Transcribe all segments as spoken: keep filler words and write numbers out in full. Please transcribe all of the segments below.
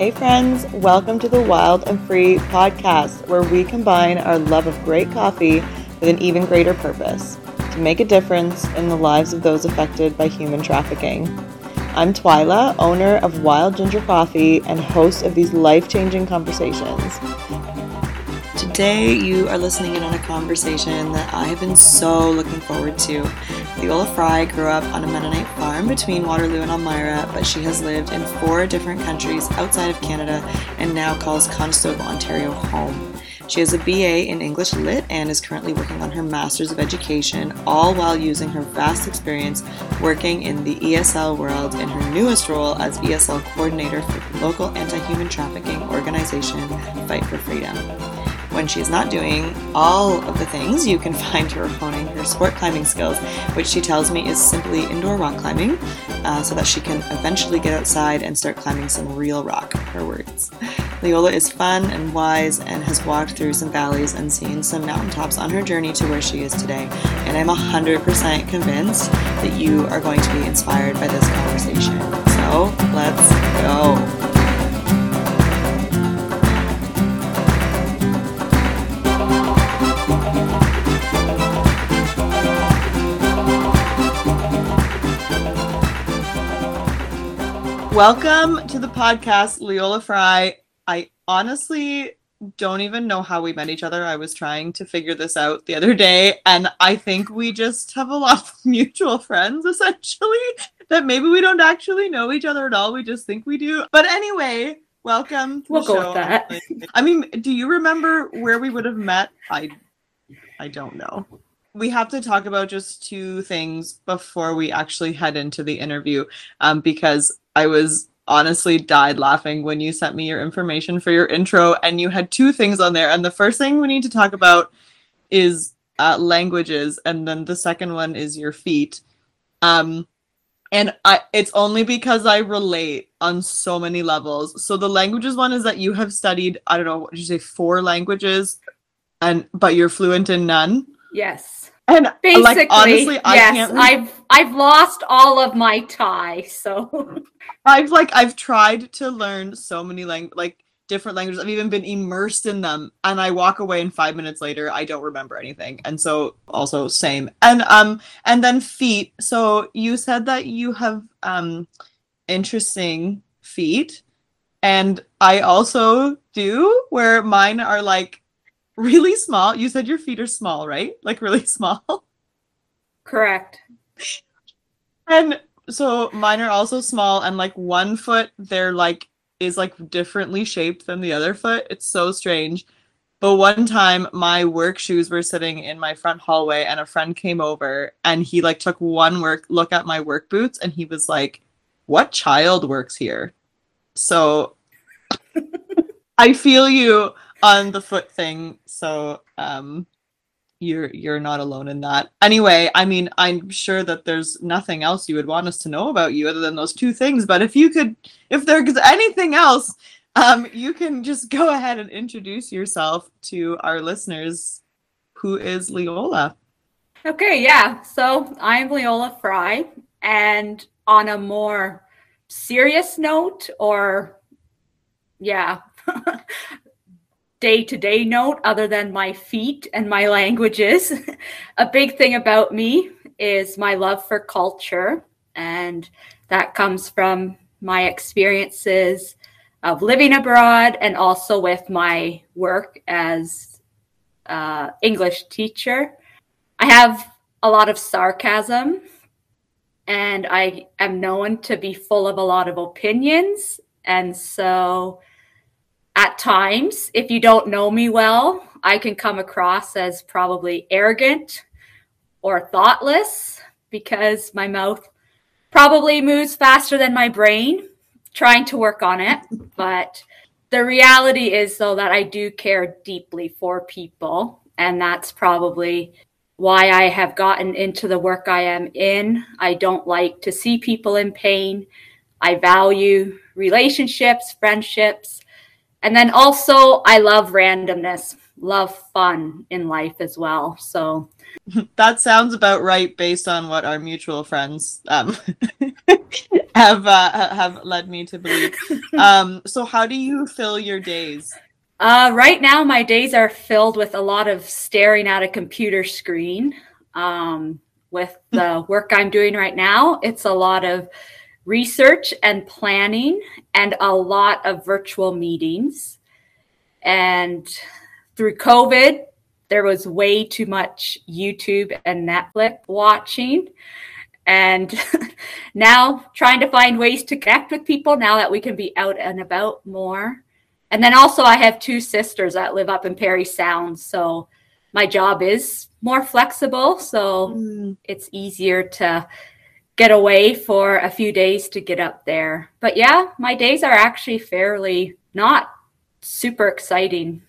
Hey friends, welcome to the Wild and Free podcast, where we combine our love of great coffee with an even greater purpose, to make a difference in the lives of those affected by human trafficking. I'm Twyla, owner of Wild Ginger Coffee and host of these life-changing conversations. Today you are listening in on a conversation that I have been so looking forward to. Leola Frey grew up on a Mennonite farm between Waterloo and Elmira, but she has lived in four different countries outside of Canada and now calls Conestoga, Ontario home. She has a B A in English Lit and is currently working on her Master's of Education, all while using her vast experience working in the E S L world in her newest role as E S L coordinator for the local anti-human trafficking organization, Fight for Freedom. When she's not doing all of the things, you can find her honing her sport climbing skills, which she tells me is simply indoor rock climbing, uh, so that she can eventually get outside and start climbing some real rock, her words. Leola is fun and wise and has walked through some valleys and seen some mountaintops on her journey to where she is today, and I'm one hundred percent convinced that you are going to be inspired by this conversation. So let's go. Welcome to the podcast, Leola Frey. I honestly don't even know how we met each other. I was trying to figure this out the other day, and I think we just have a lot of mutual friends, essentially, that maybe we don't actually know each other at all. We just think we do. But anyway, welcome to we'll the show. We'll go with that. I mean, do you remember where we would have met? I, I don't know. We have to talk about just two things before we actually head into the interview, um, because I was honestly died laughing when you sent me your information for your intro, and you had two things on there. And the first thing we need to talk about is uh, languages, and then the second one is your feet. Um, and I, it's only because I relate on so many levels. So the languages one is that you have studied, I don't know, what did you say, four languages, and but you're fluent in none? Yes. And basically, like, honestly, yes, I can't read. I've I've lost all of my Thai, so I've like I've tried to learn so many lang- like different languages. I've even been immersed in them, and I walk away and five minutes later I don't remember anything. And so also same. And um and then feet. So you said that you have um interesting feet, and I also do, where mine are like really small. You said your feet are small, right? Like really small? Correct. And so mine are also small, and like one foot they're like is like differently shaped than the other foot. It's so strange. But one time my work shoes were sitting in my front hallway, and a friend came over, and he like took one work look at my work boots, and he was like, "What child works here?" So I feel you on the foot thing, so um you're you're not alone in that. Anyway, I mean, I'm sure that there's nothing else you would want us to know about you other than those two things, but if you could, if there's anything else, um you can just go ahead and introduce yourself to our listeners. Who is Leola? Okay, yeah, so I'm Leola Frey, and on a more serious note, or yeah day-to-day note, other than my feet and my languages, a big thing about me is my love for culture, and that comes from my experiences of living abroad and also with my work as uh English teacher. I have a lot of sarcasm, and I am known to be full of a lot of opinions, and so at times, if you don't know me well, I can come across as probably arrogant or thoughtless, because my mouth probably moves faster than my brain, trying to work on it. But the reality is, though, that I do care deeply for people, and that's probably why I have gotten into the work I am in. I don't like to see people in pain. I value relationships, friendships. And then also, I love randomness. love fun in life as well. So that sounds about right based on what our mutual friends um, have uh, have led me to believe. Um, so how do you fill your days? Uh, right now, my days are filled with a lot of staring at a computer screen. Um, with the work I'm doing right now, it's a lot of research and planning and a lot of virtual meetings. And through COVID, there was way too much YouTube and Netflix watching. And now trying to find ways to connect with people now that we can be out and about more. And then also I have two sisters that live up in Parry Sound. So my job is more flexible. So mm. it's easier to get away for a few days to get up there. But yeah, my days are actually fairly not super exciting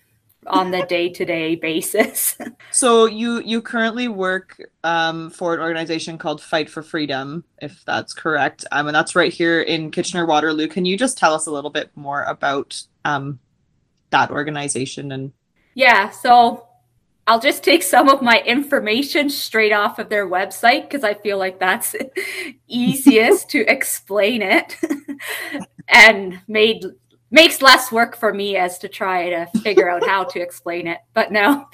on the day-to-day basis. So you you currently work um, for an organization called Fight for Freedom, if that's correct. Um, and that's right here in Kitchener Waterloo. Can you just tell us a little bit more about um, that organization? And yeah, so I'll just take some of my information straight off of their website because I feel like that's easiest to explain it and made makes less work for me as to try to figure out how to explain it. But no,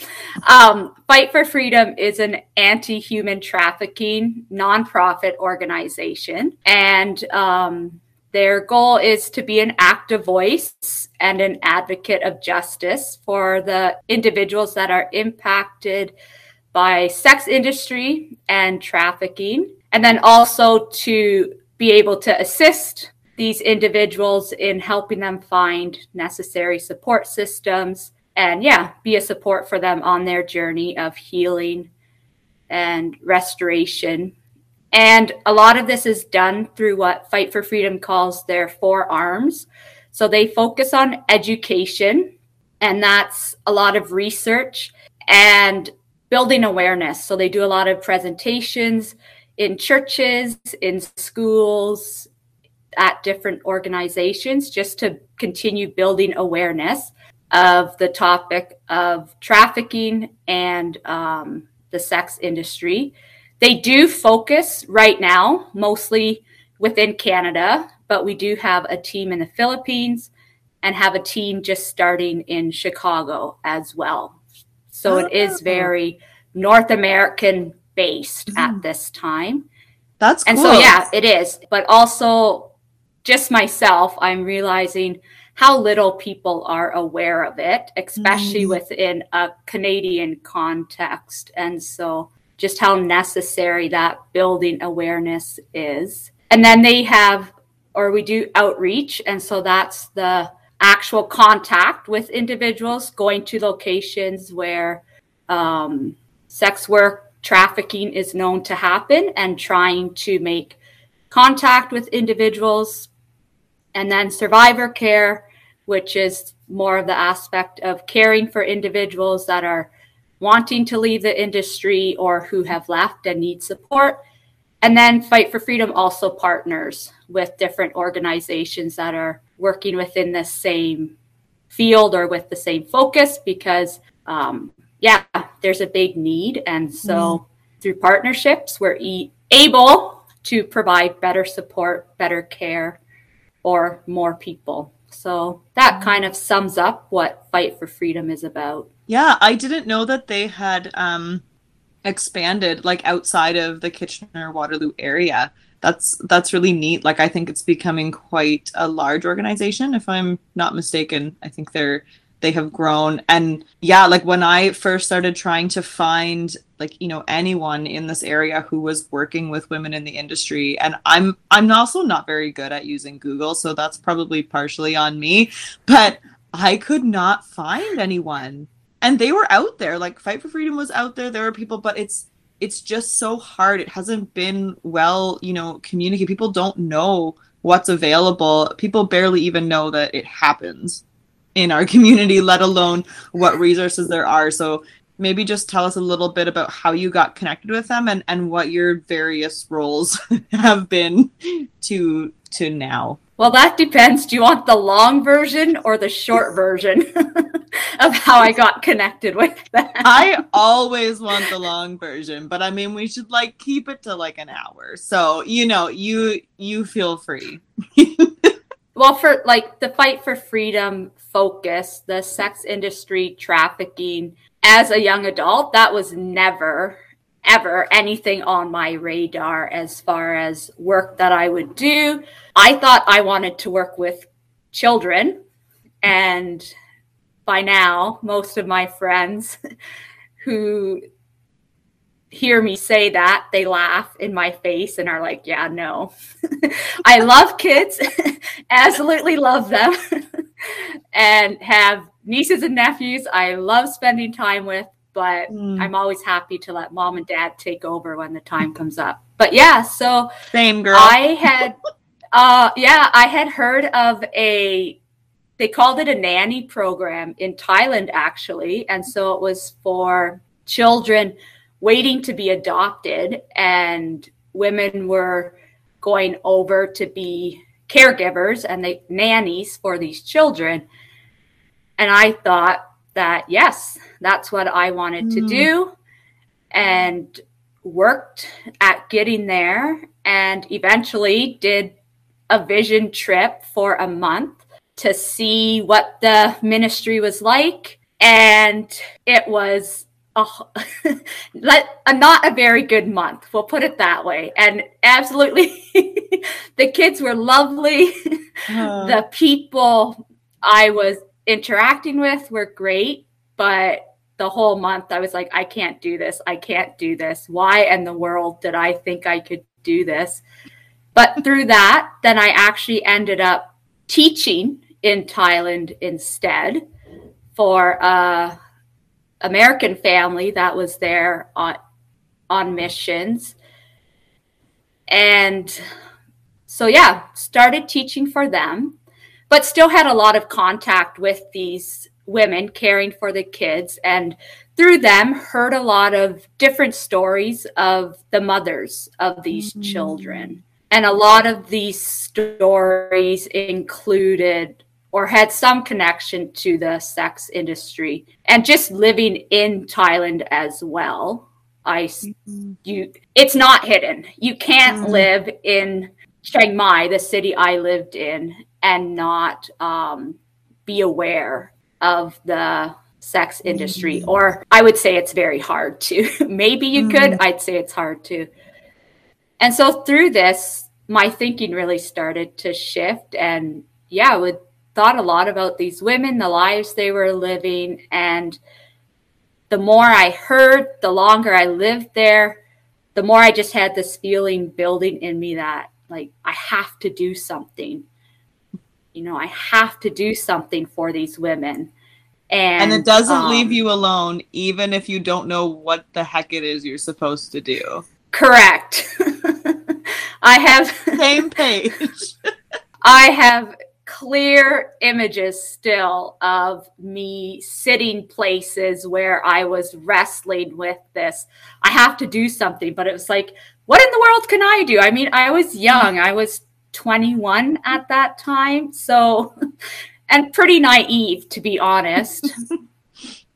um, Fight for Freedom is an anti-human trafficking nonprofit organization. And um, their goal is to be an active voice and an advocate of justice for the individuals that are impacted by sex industry and trafficking. And then also to be able to assist these individuals in helping them find necessary support systems and yeah, be a support for them on their journey of healing and restoration. And a lot of this is done through what Fight for Freedom calls their four arms. So they focus on education, and that's a lot of research and building awareness. So they do a lot of presentations in churches, in schools, at different organizations, just to continue building awareness of the topic of trafficking and um, the sex industry. They do focus right now, mostly within Canada, but we do have a team in the Philippines and have a team just starting in Chicago as well. So it is very North American based mm. at this time. That's cool. And so, yeah, it is. But also, just myself, I'm realizing how little people are aware of it, especially mm. within a Canadian context. And so just how necessary that building awareness is. And then they have, or we do outreach. And so that's the actual contact with individuals, going to locations where um, sex work trafficking is known to happen and trying to make contact with individuals. And then survivor care, which is more of the aspect of caring for individuals that are wanting to leave the industry or who have left and need support. And then Fight for Freedom also partners with different organizations that are working within the same field or with the same focus because, um, yeah, there's a big need. And so mm-hmm. through partnerships, we're e- able to provide better support, better care for more people. So that kind of sums up what Fight for Freedom is about. Yeah, I didn't know that they had um, expanded like outside of the Kitchener-Waterloo area. That's that's really neat. Like I think it's becoming quite a large organization, if I'm not mistaken. I think they're they have grown. And yeah, like when I first started trying to find like, you know, anyone in this area who was working with women in the industry. And I'm, I'm also not very good at using Google. So that's probably partially on me, but I could not find anyone. And they were out there, like Fight for Freedom was out there. There were people, but it's, it's just so hard. It hasn't been well, you know, communicated. People don't know what's available. People barely even know that it happens in our community, let alone what resources there are. So maybe just tell us a little bit about how you got connected with them and, and what your various roles have been to to now. Well, that depends. Do you want the long version or the short version? of how I got connected with them. I always want the long version, but I mean, we should like keep it to like an hour. So, you know, you you feel free. Well, for like the Fight for Freedom focus, the sex industry trafficking as a young adult, that was never, ever anything on my radar as far as work that I would do. I thought I wanted to work with children. And by now, most of my friends who hear me say that, they laugh in my face and are like, yeah, no. I love kids, absolutely love them, and have nieces and nephews I love spending time with, but mm. I'm always happy to let mom and dad take over when the time comes up. But yeah, so same girl. I had uh yeah, I had heard of a they called it a nanny program in Thailand actually, and so it was for children waiting to be adopted, and women were going over to be caregivers and they nannies for these children. And I thought that, yes, that's what I wanted mm. to do, and worked at getting there, and eventually did a vision trip for a month to see what the ministry was like. And it was Oh, let, uh, not a very good month, we'll put it that way. And absolutely, the kids were lovely. Uh. The people I was interacting with were great, but the whole month I was like, I can't do this. I can't do this. Why in the world did I think I could do this? But through that, then I actually ended up teaching in Thailand instead for uh American family that was there on on missions. And so yeah, started teaching for them, but still had a lot of contact with these women caring for the kids, and through them heard a lot of different stories of the mothers of these mm-hmm. children. And a lot of these stories included or had some connection to the sex industry. And just living in Thailand as well, I mm-hmm. you it's not hidden. You can't mm-hmm. live in Chiang Mai, the city I lived in, and not um, be aware of the sex industry. Mm-hmm. Or I would say it's very hard to. Maybe you mm-hmm. could. I'd say it's hard to. And so through this, my thinking really started to shift, and yeah, with thought a lot about these women, the lives they were living. And the more I heard, the longer I lived there, the more I just had this feeling building in me that, like, I have to do something. You know, I have to do something for these women. And, and it doesn't um, leave you alone, even if you don't know what the heck it is you're supposed to do. Correct. I have... Same page. I have... clear images still of me sitting places where I was wrestling with this. I have to do something, but it was like, what in the world can I do? I mean, I was young. I was twenty-one at that time. So, and pretty naive, to be honest.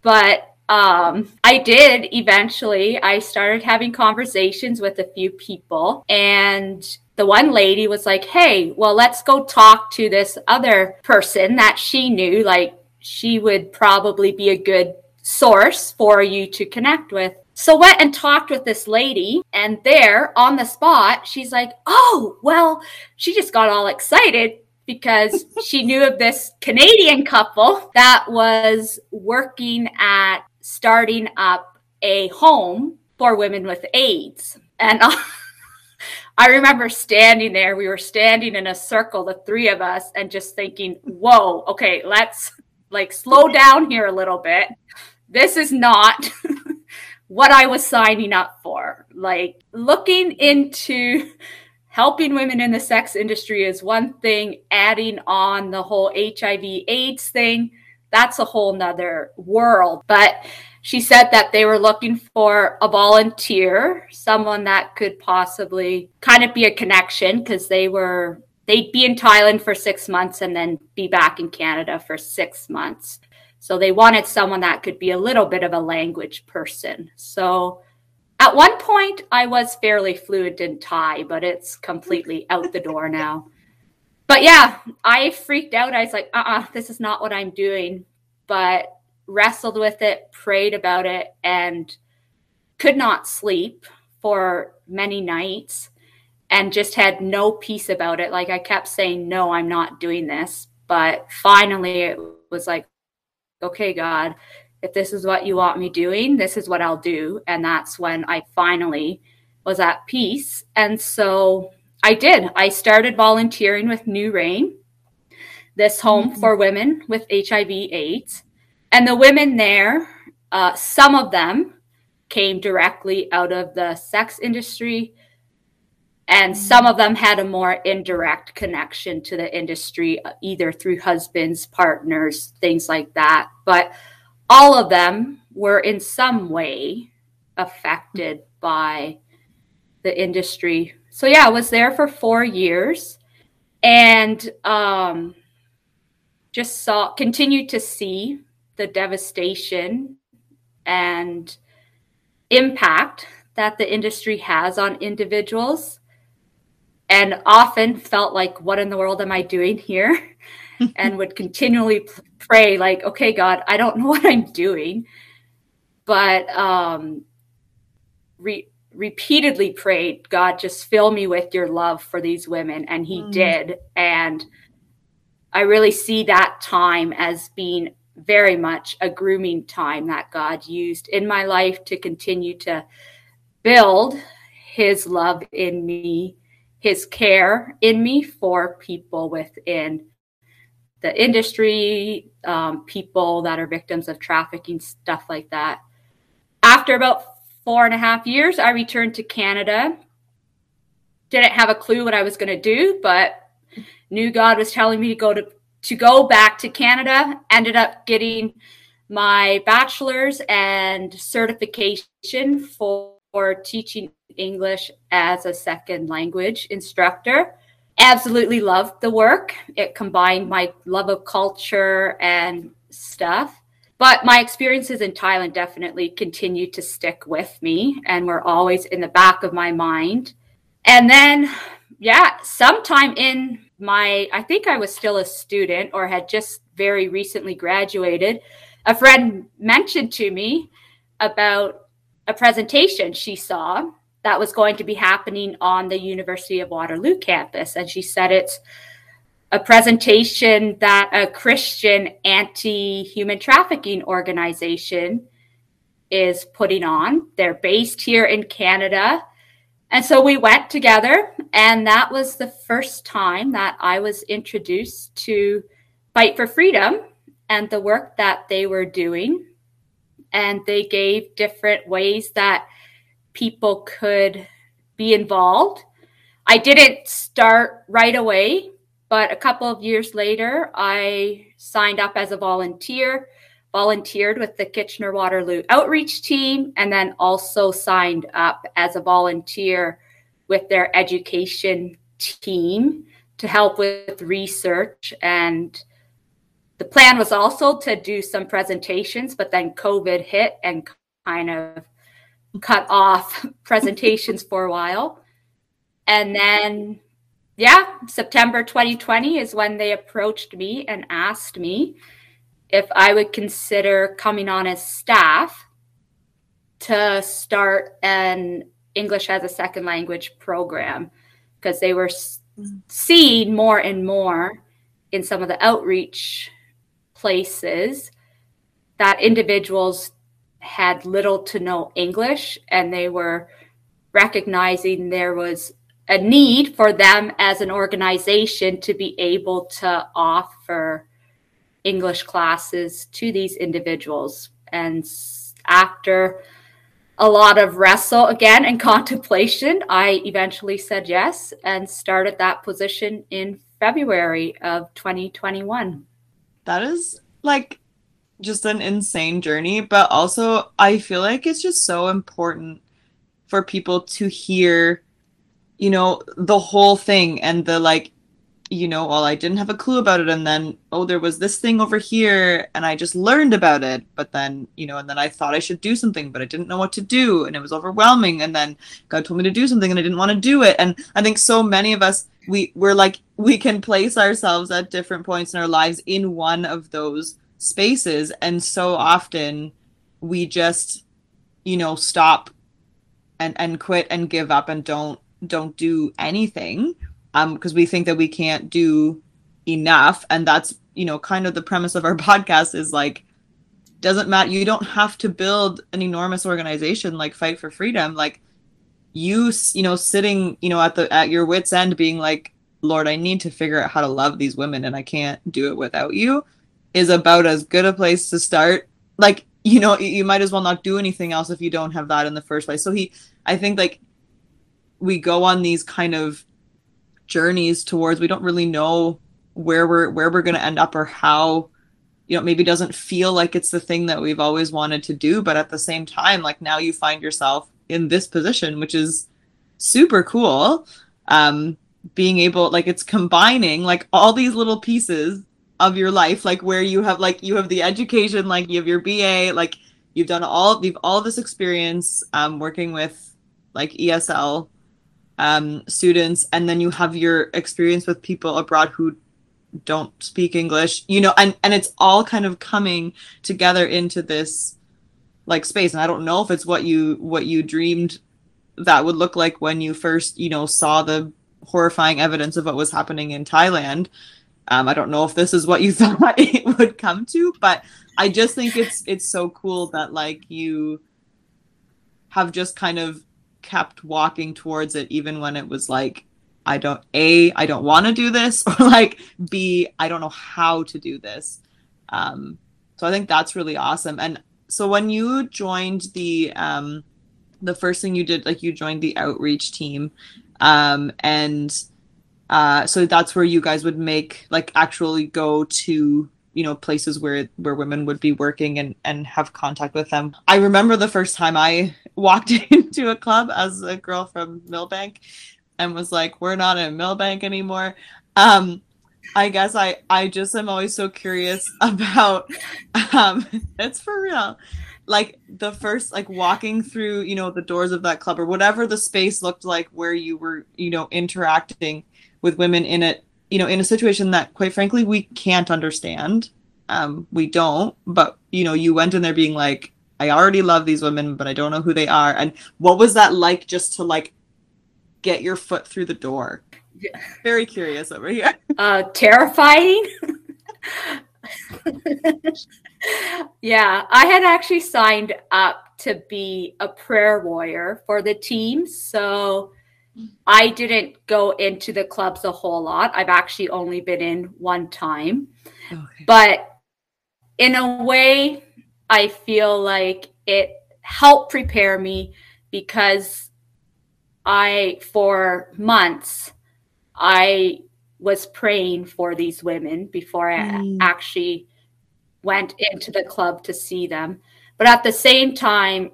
But um, I did eventually, I started having conversations with a few people, and the one lady was like, hey, well, let's go talk to this other person that she knew. Like, she would probably be a good source for you to connect with. So went and talked with this lady, and there on the spot, she's like, oh, well, she just got all excited because she knew of this Canadian couple that was working at starting up a home for women with AIDS. And uh, I remember standing there, we were standing in a circle, the three of us, and just thinking, whoa, okay, let's like slow down here a little bit. This is not what I was signing up for. Like, looking into helping women in the sex industry is one thing, adding on the whole H I V AIDS thing, that's a whole nother world. But she said that they were looking for a volunteer, someone that could possibly kind of be a connection, because they were, they'd be in Thailand for six months and then be back in Canada for six months. So they wanted someone that could be a little bit of a language person. So at one point I was fairly fluent in Thai, but it's completely out the door now. But yeah, I freaked out. I was like, uh-uh, this is not what I'm doing, but wrestled with it, prayed about it, and could not sleep for many nights and just had no peace about it. Like I kept saying, no, I'm not doing this. But finally it was like, okay, God, if this is what you want me doing, this is what I'll do. And that's when I finally was at peace. And so I did. I started volunteering with New Rain, this home mm-hmm. for women with H I V AIDS. And the women there, uh, some of them came directly out of the sex industry, and mm-hmm. some of them had a more indirect connection to the industry, either through husbands, partners, things like that. But all of them were in some way affected by the industry. So yeah, I was there for four years and um, just saw, continued to see the devastation and impact that the industry has on individuals, and often felt like, what in the world am I doing here? And would continually pray like, okay, God, I don't know what I'm doing, but um, re- repeatedly prayed, God, just fill me with your love for these women. And he mm-hmm. did. And I really see that time as being very much a grooming time that God used in my life to continue to build his love in me, his care in me for people within the industry, um, people that are victims of trafficking, stuff like that. After about four and a half years, I returned to Canada. Didn't have a clue what I was going to do, but knew God was telling me to go to, to go back to Canada. Ended up getting my bachelor's and certification for, for teaching English as a second language instructor. Absolutely loved the work. It combined my love of culture and stuff. But my experiences in Thailand definitely continued to stick with me and were always in the back of my mind. And then, yeah, sometime in my, I think I was still a student or had just very recently graduated, a friend mentioned to me about a presentation she saw that was going to be happening on the University of Waterloo campus. And she said it's a presentation that a Christian anti-human trafficking organization is putting on. They're based here in Canada. And so we went together, and that was the first time that I was introduced to Fight for Freedom and the work that they were doing. And they gave different ways that people could be involved. I didn't start right away, but a couple of years later, I signed up as a volunteer, volunteered with the Kitchener Waterloo outreach team, and then also signed up as a volunteer with their education team to help with research. And the plan was also to do some presentations, but then COVID hit and kind of cut off presentations for a while. And then yeah, September twenty twenty is when they approached me and asked me if I would consider coming on as staff to start an English as a second language program, because they were seeing more and more in some of the outreach places that individuals had little to no English, and they were recognizing there was a need for them as an organization to be able to offer English classes to these individuals. And after a lot of wrestle again and contemplation, I eventually said yes and started that position in February of twenty twenty-one. That is like just an insane journey, but also I feel like it's just so important for people to hear, you know, the whole thing and the like you know, well, I didn't have a clue about it. And then, oh, there was this thing over here and I just learned about it. But then, you know, and then I thought I should do something, but I didn't know what to do. And it was overwhelming. And then God told me to do something and I didn't want to do it. And I think so many of us, we, we're like, we can place ourselves at different points in our lives in one of those spaces. And so often we just, you know, stop and, and quit and give up and don't, don't do anything. Um, because we think that we can't do enough. And that's, you know, kind of the premise of our podcast is like, doesn't matter. You don't have to build an enormous organization like Fight for Freedom. Like you, you know, sitting, you know, at the, at your wit's end being like, Lord, I need to figure out how to love these women and I can't do it without you is about as good a place to start. Like, you know, you might as well not do anything else if you don't have that in the first place. So he, I think like we go on these kind of journeys towards, we don't really know where we're where we're going to end up or how, you know, maybe doesn't feel like it's the thing that we've always wanted to do. But at the same time, like now you find yourself in this position, which is super cool. Um, being able, like it's combining like all these little pieces of your life, like where you have like, you have the education, like you have your B A, like you've done all, you've all this experience um, working with like E S L um students, and then you have your experience with people abroad who don't speak English, you know, and and it's all kind of coming together into this like space. And I don't know if it's what you what you dreamed that would look like when you first, you know, saw the horrifying evidence of what was happening in Thailand. um I don't know if this is what you thought it would come to, but I just think it's it's so cool that like you have just kind of kept walking towards it, even when it was like, I don't, A, I don't want to do this, or like, B, I don't know how to do this. Um, so I think that's really awesome. And so when you joined the, um, the first thing you did, like you joined the outreach team. Um, and uh, so that's where you guys would make, like actually go to, you know, places where, where women would be working and, and have contact with them. I remember the first time I walked into a club as a girl from Millbank and was like, we're not in Millbank anymore. Um, I guess I, I just am always so curious about, um, it's for real. Like the first, like walking through, you know, the doors of that club or whatever the space looked like where you were, you know, interacting with women in it, you know, in a situation that quite frankly, we can't understand. Um, we don't, but you know, you went in there being like, I already love these women, but I don't know who they are. And what was that like just to like get your foot through the door? Yeah. Very curious over here. Uh, terrifying. Yeah. I had actually signed up to be a prayer warrior for the team. So I didn't go into the clubs a whole lot. I've actually only been in one time, okay. But in a way I feel like it helped prepare me because I, for months, I was praying for these women before I mm. actually went into the club to see them. But at the same time,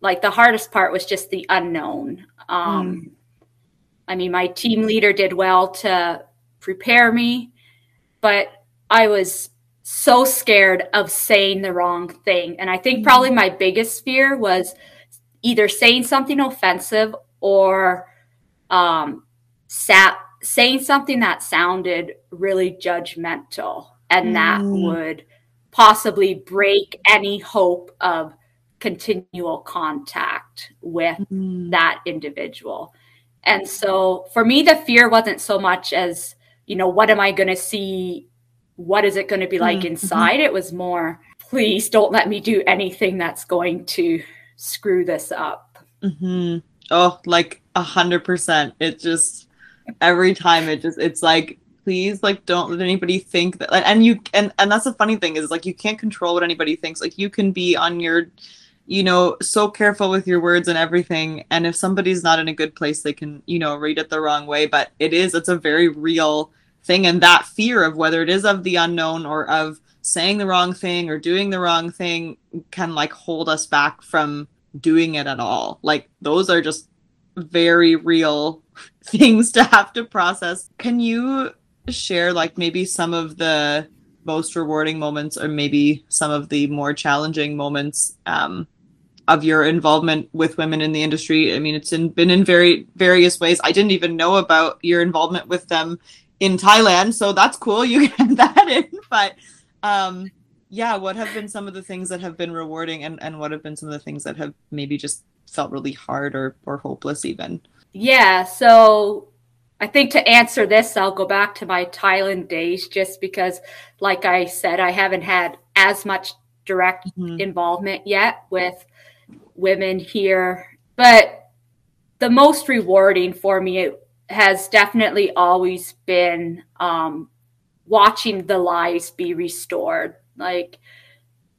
like the hardest part was just the unknown. Um, mm. I mean, my team leader did well to prepare me, but I was so scared of saying the wrong thing. And I think probably my biggest fear was either saying something offensive or um, sa- saying something that sounded really judgmental. And that mm. would possibly break any hope of continual contact with mm. that individual. And so for me, the fear wasn't so much as, you know, what am I going to see? What is it going to be like mm-hmm. inside? It was more, please don't let me do anything that's going to screw this up. Mm-hmm. Oh, like a hundred percent. It just, every time it just, it's like, please, like, don't let anybody think that, and you, and, and that's the funny thing is like, you can't control what anybody thinks. Like you can be on your, you know, so careful with your words and everything. And if somebody's not in a good place, they can, you know, read it the wrong way, but it is, it's a very real thing. And that fear of whether it is of the unknown or of saying the wrong thing or doing the wrong thing can like hold us back from doing it at all. Like those are just very real things to have to process. Can you share like maybe some of the most rewarding moments or maybe some of the more challenging moments um, of your involvement with women in the industry? I mean, it's in, been in very various ways. I didn't even know about your involvement with them in Thailand, so that's cool. You get that in, but um, yeah, what have been some of the things that have been rewarding, and, and what have been some of the things that have maybe just felt really hard or, or hopeless even? Yeah, so I think to answer this, I'll go back to my Thailand days just because, like I said, I haven't had as much direct mm-hmm. involvement yet with women here. But the most rewarding for me it has definitely always been um, watching the lives be restored. Like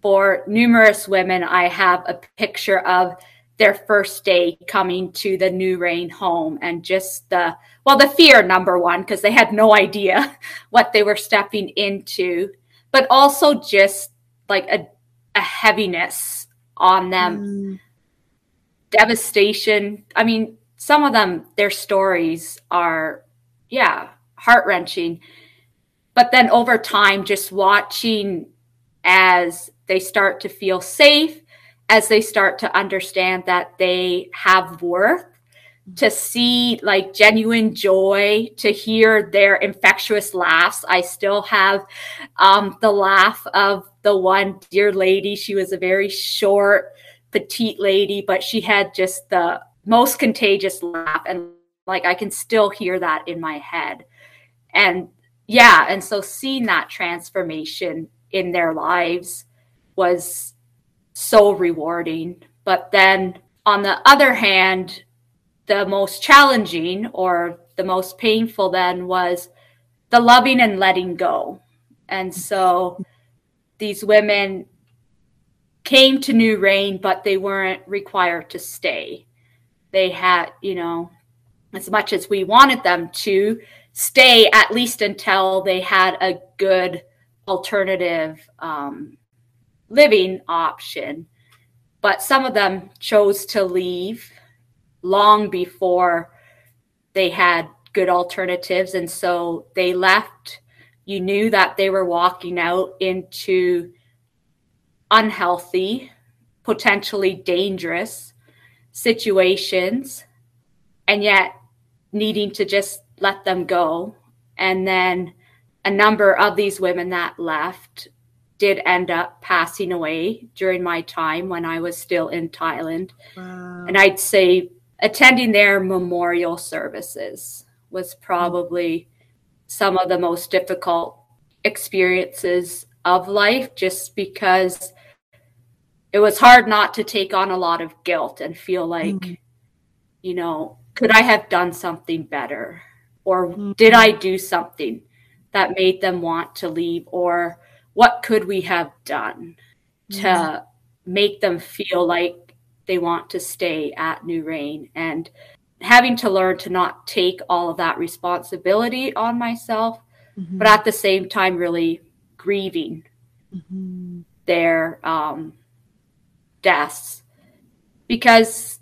for numerous women, I have a picture of their first day coming to the New Rain home and just the, well, the fear, number one, because they had no idea what they were stepping into, but also just like a, a heaviness on them, mm. devastation. I mean, some of them, their stories are, yeah, heart-wrenching, but then over time, just watching as they start to feel safe, as they start to understand that they have worth, to see like genuine joy, to hear their infectious laughs. I still have um, the laugh of the one dear lady. She was a very short, petite lady, but she had just the most contagious laugh. And like, I can still hear that in my head. And yeah, and so seeing that transformation in their lives was so rewarding. But then on the other hand, the most challenging or the most painful then was the loving and letting go. And so these women came to New Rain, but they weren't required to stay. They had, you know, as much as we wanted them to stay, at least until they had a good alternative um living option, but some of them chose to leave long before they had good alternatives. And so they left. You knew that they were walking out into unhealthy, potentially dangerous situations, and yet needing to just let them go. And then a number of these women that left did end up passing away during my time when I was still in Thailand. Wow. And I'd say attending their memorial services was probably some of the most difficult experiences of life, just because it was hard not to take on a lot of guilt and feel like, mm. you know, could I have done something better? Or mm. did I do something that made them want to leave? Or what could we have done to make them feel like they want to stay at New Rain? And having to learn to not take all of that responsibility on myself, mm-hmm. but at the same time, really grieving mm-hmm. their um, deaths. Because,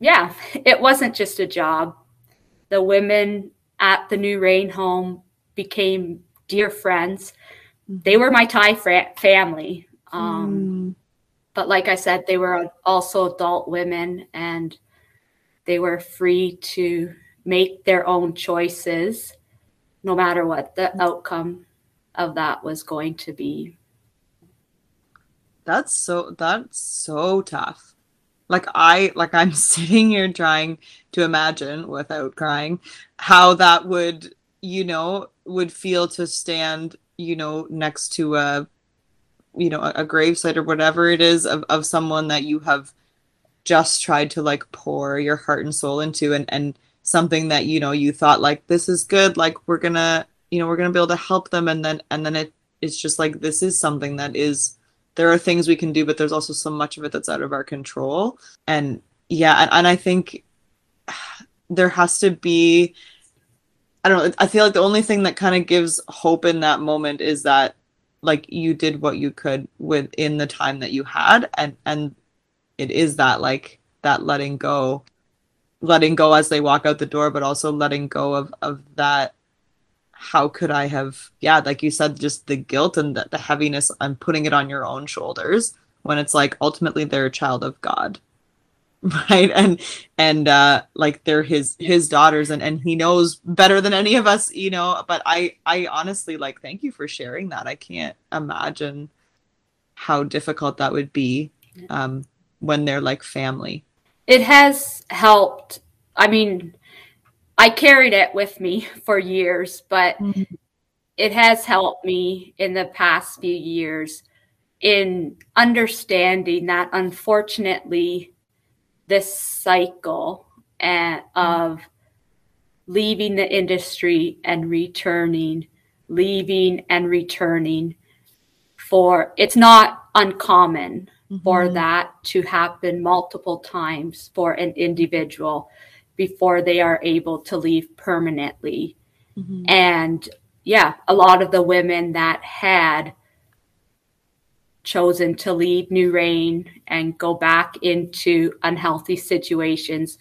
yeah, it wasn't just a job. The women at the New Rain home became dear friends. They were my Thai fr- family. Um, mm. But like I said, they were also adult women and they were free to make their own choices, no matter what the outcome of that was going to be. That's so, that's so tough. Like I, like I'm sitting here trying to imagine without crying how that would, you know, would feel to stand, you know, next to a, you know, a, a gravesite or whatever it is of, of someone that you have just tried to like pour your heart and soul into, and, and something that, you know, you thought like, this is good. Like we're gonna, you know, we're gonna be able to help them. And then, and then it, it's just like, this is something that is, there are things we can do, but there's also so much of it that's out of our control. And yeah. And, and I think there has to be, I don't know, I feel like the only thing that kind of gives hope in that moment is that like you did what you could within the time that you had. And, and it is that like that letting go, letting go as they walk out the door, but also letting go of, of that how could I have, yeah, like you said, just the guilt and the, the heaviness and putting it on your own shoulders when it's like, ultimately they're a child of God. Right. And, and, uh, like they're his, his daughters, and, and he knows better than any of us, you know, but I, I honestly, like, thank you for sharing that. I can't imagine how difficult that would be, um, when they're like family. It has helped. I mean, I carried it with me for years, but mm-hmm. it has helped me in the past few years in understanding that, unfortunately, this cycle and, of leaving the industry and returning, leaving and returning, for it's not uncommon mm-hmm. for that to happen multiple times for an individual before they are able to leave permanently. Mm-hmm. And yeah, a lot of the women that had chosen to leave New Rain and go back into unhealthy situations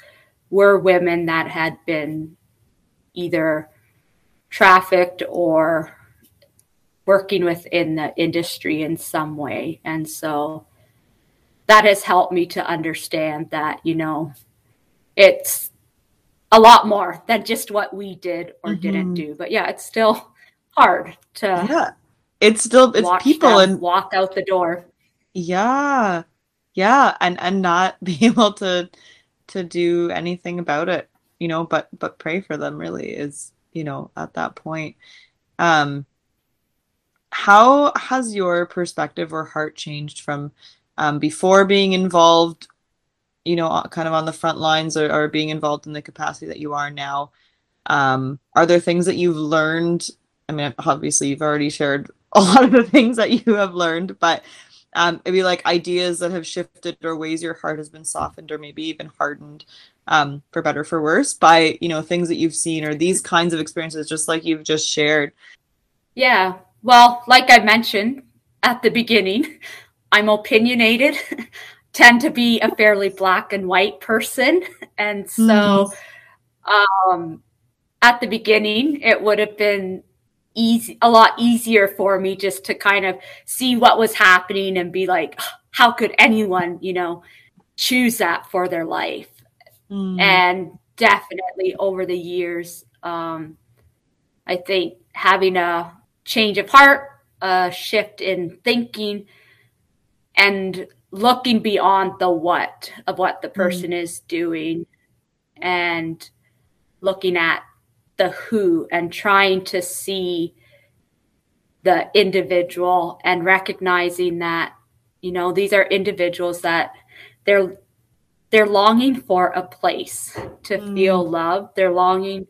were women that had been either trafficked or working within the industry in some way. And so that has helped me to understand that, you know, it's a lot more than just what we did or mm-hmm. didn't do. But yeah, it's still hard to yeah. it's still it's watch people and walk out the door. Yeah. Yeah. And and not be able to to do anything about it, you know, but but pray for them really is, you know, at that point. Um how has your perspective or heart changed from um before being involved, you know, kind of on the front lines, or, or being involved in the capacity that you are now? Um, are there things that you've learned? I mean, obviously you've already shared a lot of the things that you have learned, but um, maybe like ideas that have shifted or ways your heart has been softened or maybe even hardened, um, for better, for worse, by, you know, things that you've seen or these kinds of experiences, just like you've just shared. Yeah. Well, like I mentioned at the beginning, I'm opinionated. Tend to be a fairly black and white person. And so mm-hmm. um, at the beginning, it would have been easy, a lot easier for me just to kind of see what was happening and be like, how could anyone, you know, choose that for their life? Mm. And definitely over the years, um, I think having a change of heart, a shift in thinking, and looking beyond the what of what the person mm. is doing and looking at the who and trying to see the individual and recognizing that, you know, these are individuals that they're they're longing for a place to mm. feel loved. They're longing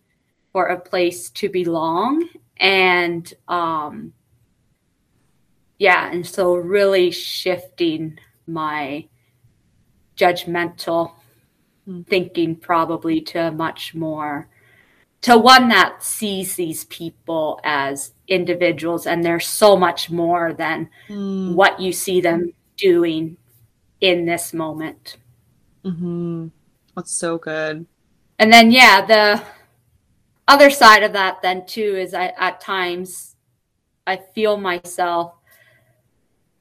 for a place to belong. And um yeah, and so really shifting my judgmental mm. thinking probably to much more to one that sees these people as individuals, and they're so much more than mm. what you see them doing in this moment. Mm-hmm. That's so good. And then, yeah, the other side of that then too is I, at times I feel myself,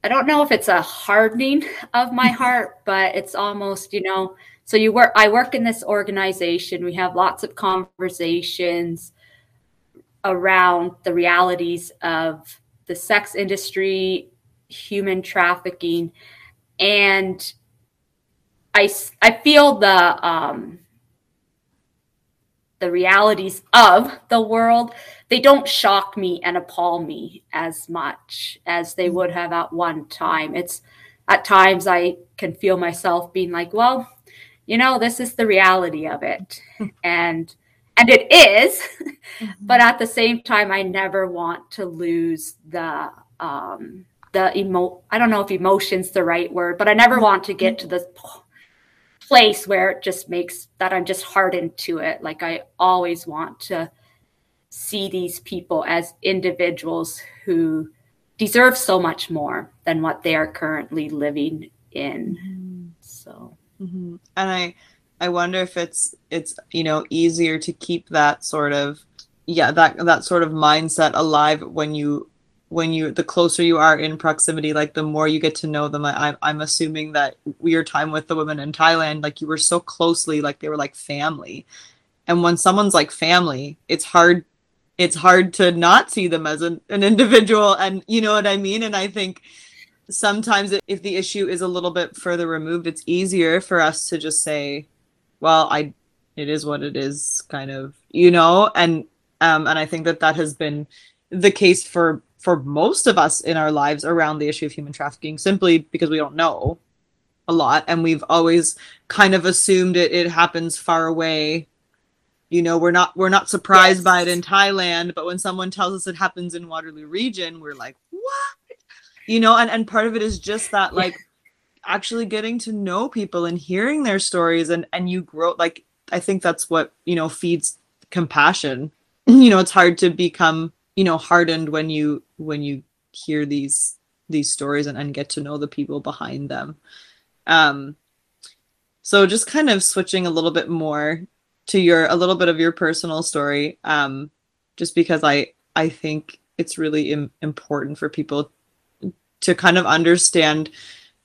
I don't know if it's a hardening of my heart, but it's almost, you know, so you work, I work in this organization. We have lots of conversations around the realities of the sex industry, human trafficking. And I, I feel the, um, the realities of the world, they don't shock me and appall me as much as they would have at one time. It's at times I can feel myself being like, well, you know, this is the reality of it. and and it is, but at the same time, I never want to lose the, um, the emo- I don't know if emotion's the right word, but I never want to get to this point. Place where it just makes that I'm just hardened to it. Like I always want to see these people as individuals who deserve so much more than what they are currently living in. So, mm-hmm. and I, I wonder if it's, it's, you know, easier to keep that sort of yeah, that that sort of mindset alive when you when you the closer you are in proximity, like the more you get to know them. I, I I'm assuming that your time with the women in Thailand, like you were so closely, like they were like family. And when someone's like family, it's hard it's hard to not see them as an, an individual. And you know what I mean? And I think sometimes if the issue is a little bit further removed, it's easier for us to just say, well, I, it is what it is, kind of, you know? And, um, and I think that that has been the case for, for most of us in our lives around the issue of human trafficking, simply because we don't know a lot. And we've always kind of assumed it, it happens far away. You know, we're not we're not surprised yes. by it in Thailand, but when someone tells us it happens in Waterloo region, we're like, what? You know, and, and part of it is just that, like, yeah. actually getting to know people and hearing their stories, and, and you grow, like, I think that's what, you know, feeds compassion. You know, it's hard to become, you know, hardened when you when you hear these these stories and, and get to know the people behind them. Um, so just kind of switching a little bit more to your, a little bit of your personal story, um, just because I, I think it's really im- important for people to kind of understand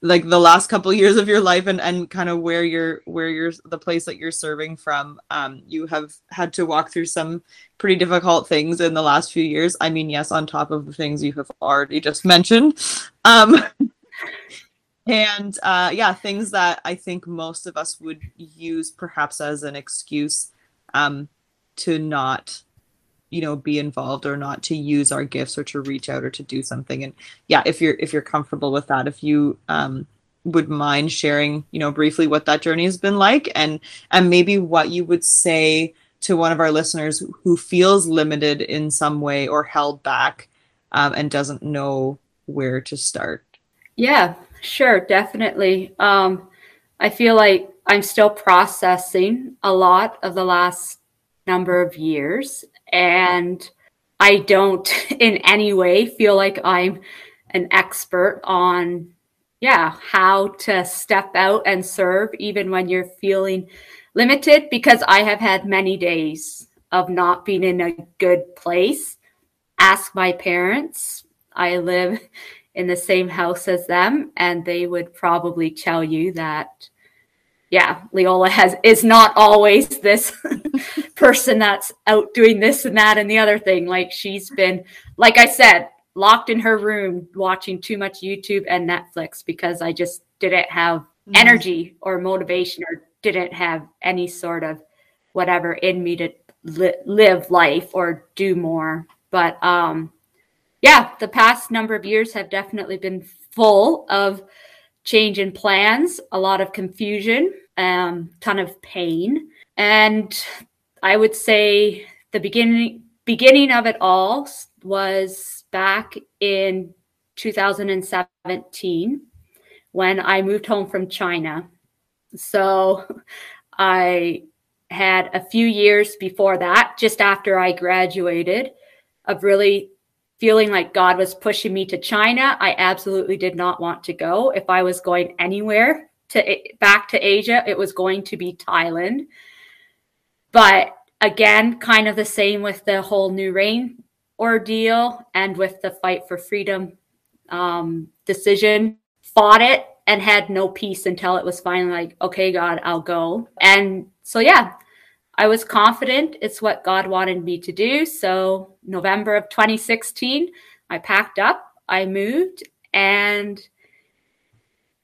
like the last couple of years of your life and, and kind of where you're, where you're, the place that you're serving from. Um, you have had to walk through some pretty difficult things in the last few years. I mean, yes, on top of the things you have already just mentioned. Um, And uh, yeah, things that I think most of us would use perhaps as an excuse um, to not, you know, be involved or not to use our gifts or to reach out or to do something. And yeah, if you're if you're comfortable with that, if you um, would mind sharing, you know, briefly what that journey has been like, and and maybe what you would say to one of our listeners who feels limited in some way or held back um, and doesn't know where to start. Yeah. Sure, definitely. Um, I feel like I'm still processing a lot of the last number of years, and I don't in any way feel like I'm an expert on, yeah, how to step out and serve even when you're feeling limited, because I have had many days of not being in a good place. Ask my parents. I live in the same house as them, and they would probably tell you that, yeah, Leola has is not always this person that's out doing this and that and the other thing. Like, she's been, like I said, locked in her room watching too much YouTube and Netflix because I just didn't have energy or motivation or didn't have any sort of whatever in me to li- live life or do more. But um yeah, the past number of years have definitely been full of change in plans, a lot of confusion, um, ton of pain. And I would say the beginning beginning of it all was back in two thousand seventeen when I moved home from China. So I had a few years before that, just after I graduated, of really feeling like God was pushing me to China. I absolutely did not want to go. If I was going anywhere to back to Asia, it was going to be Thailand. But again, kind of the same with the whole New Rain ordeal and with the Fight for Freedom um, decision. Fought it and had no peace until it was finally like, okay, God, I'll go. And so, yeah. I was confident it's what God wanted me to do. So November of twenty sixteen, I packed up, I moved, and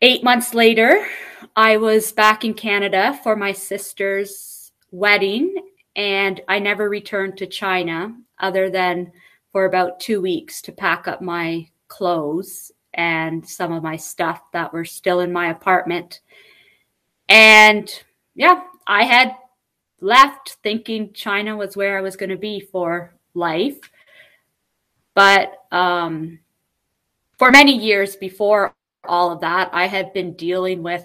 eight months later, I was back in Canada for my sister's wedding, and I never returned to China other than for about two weeks to pack up my clothes and some of my stuff that were still in my apartment. And yeah, I had left thinking China was where I was going to be for life. But um, for many years before all of that, I had been dealing with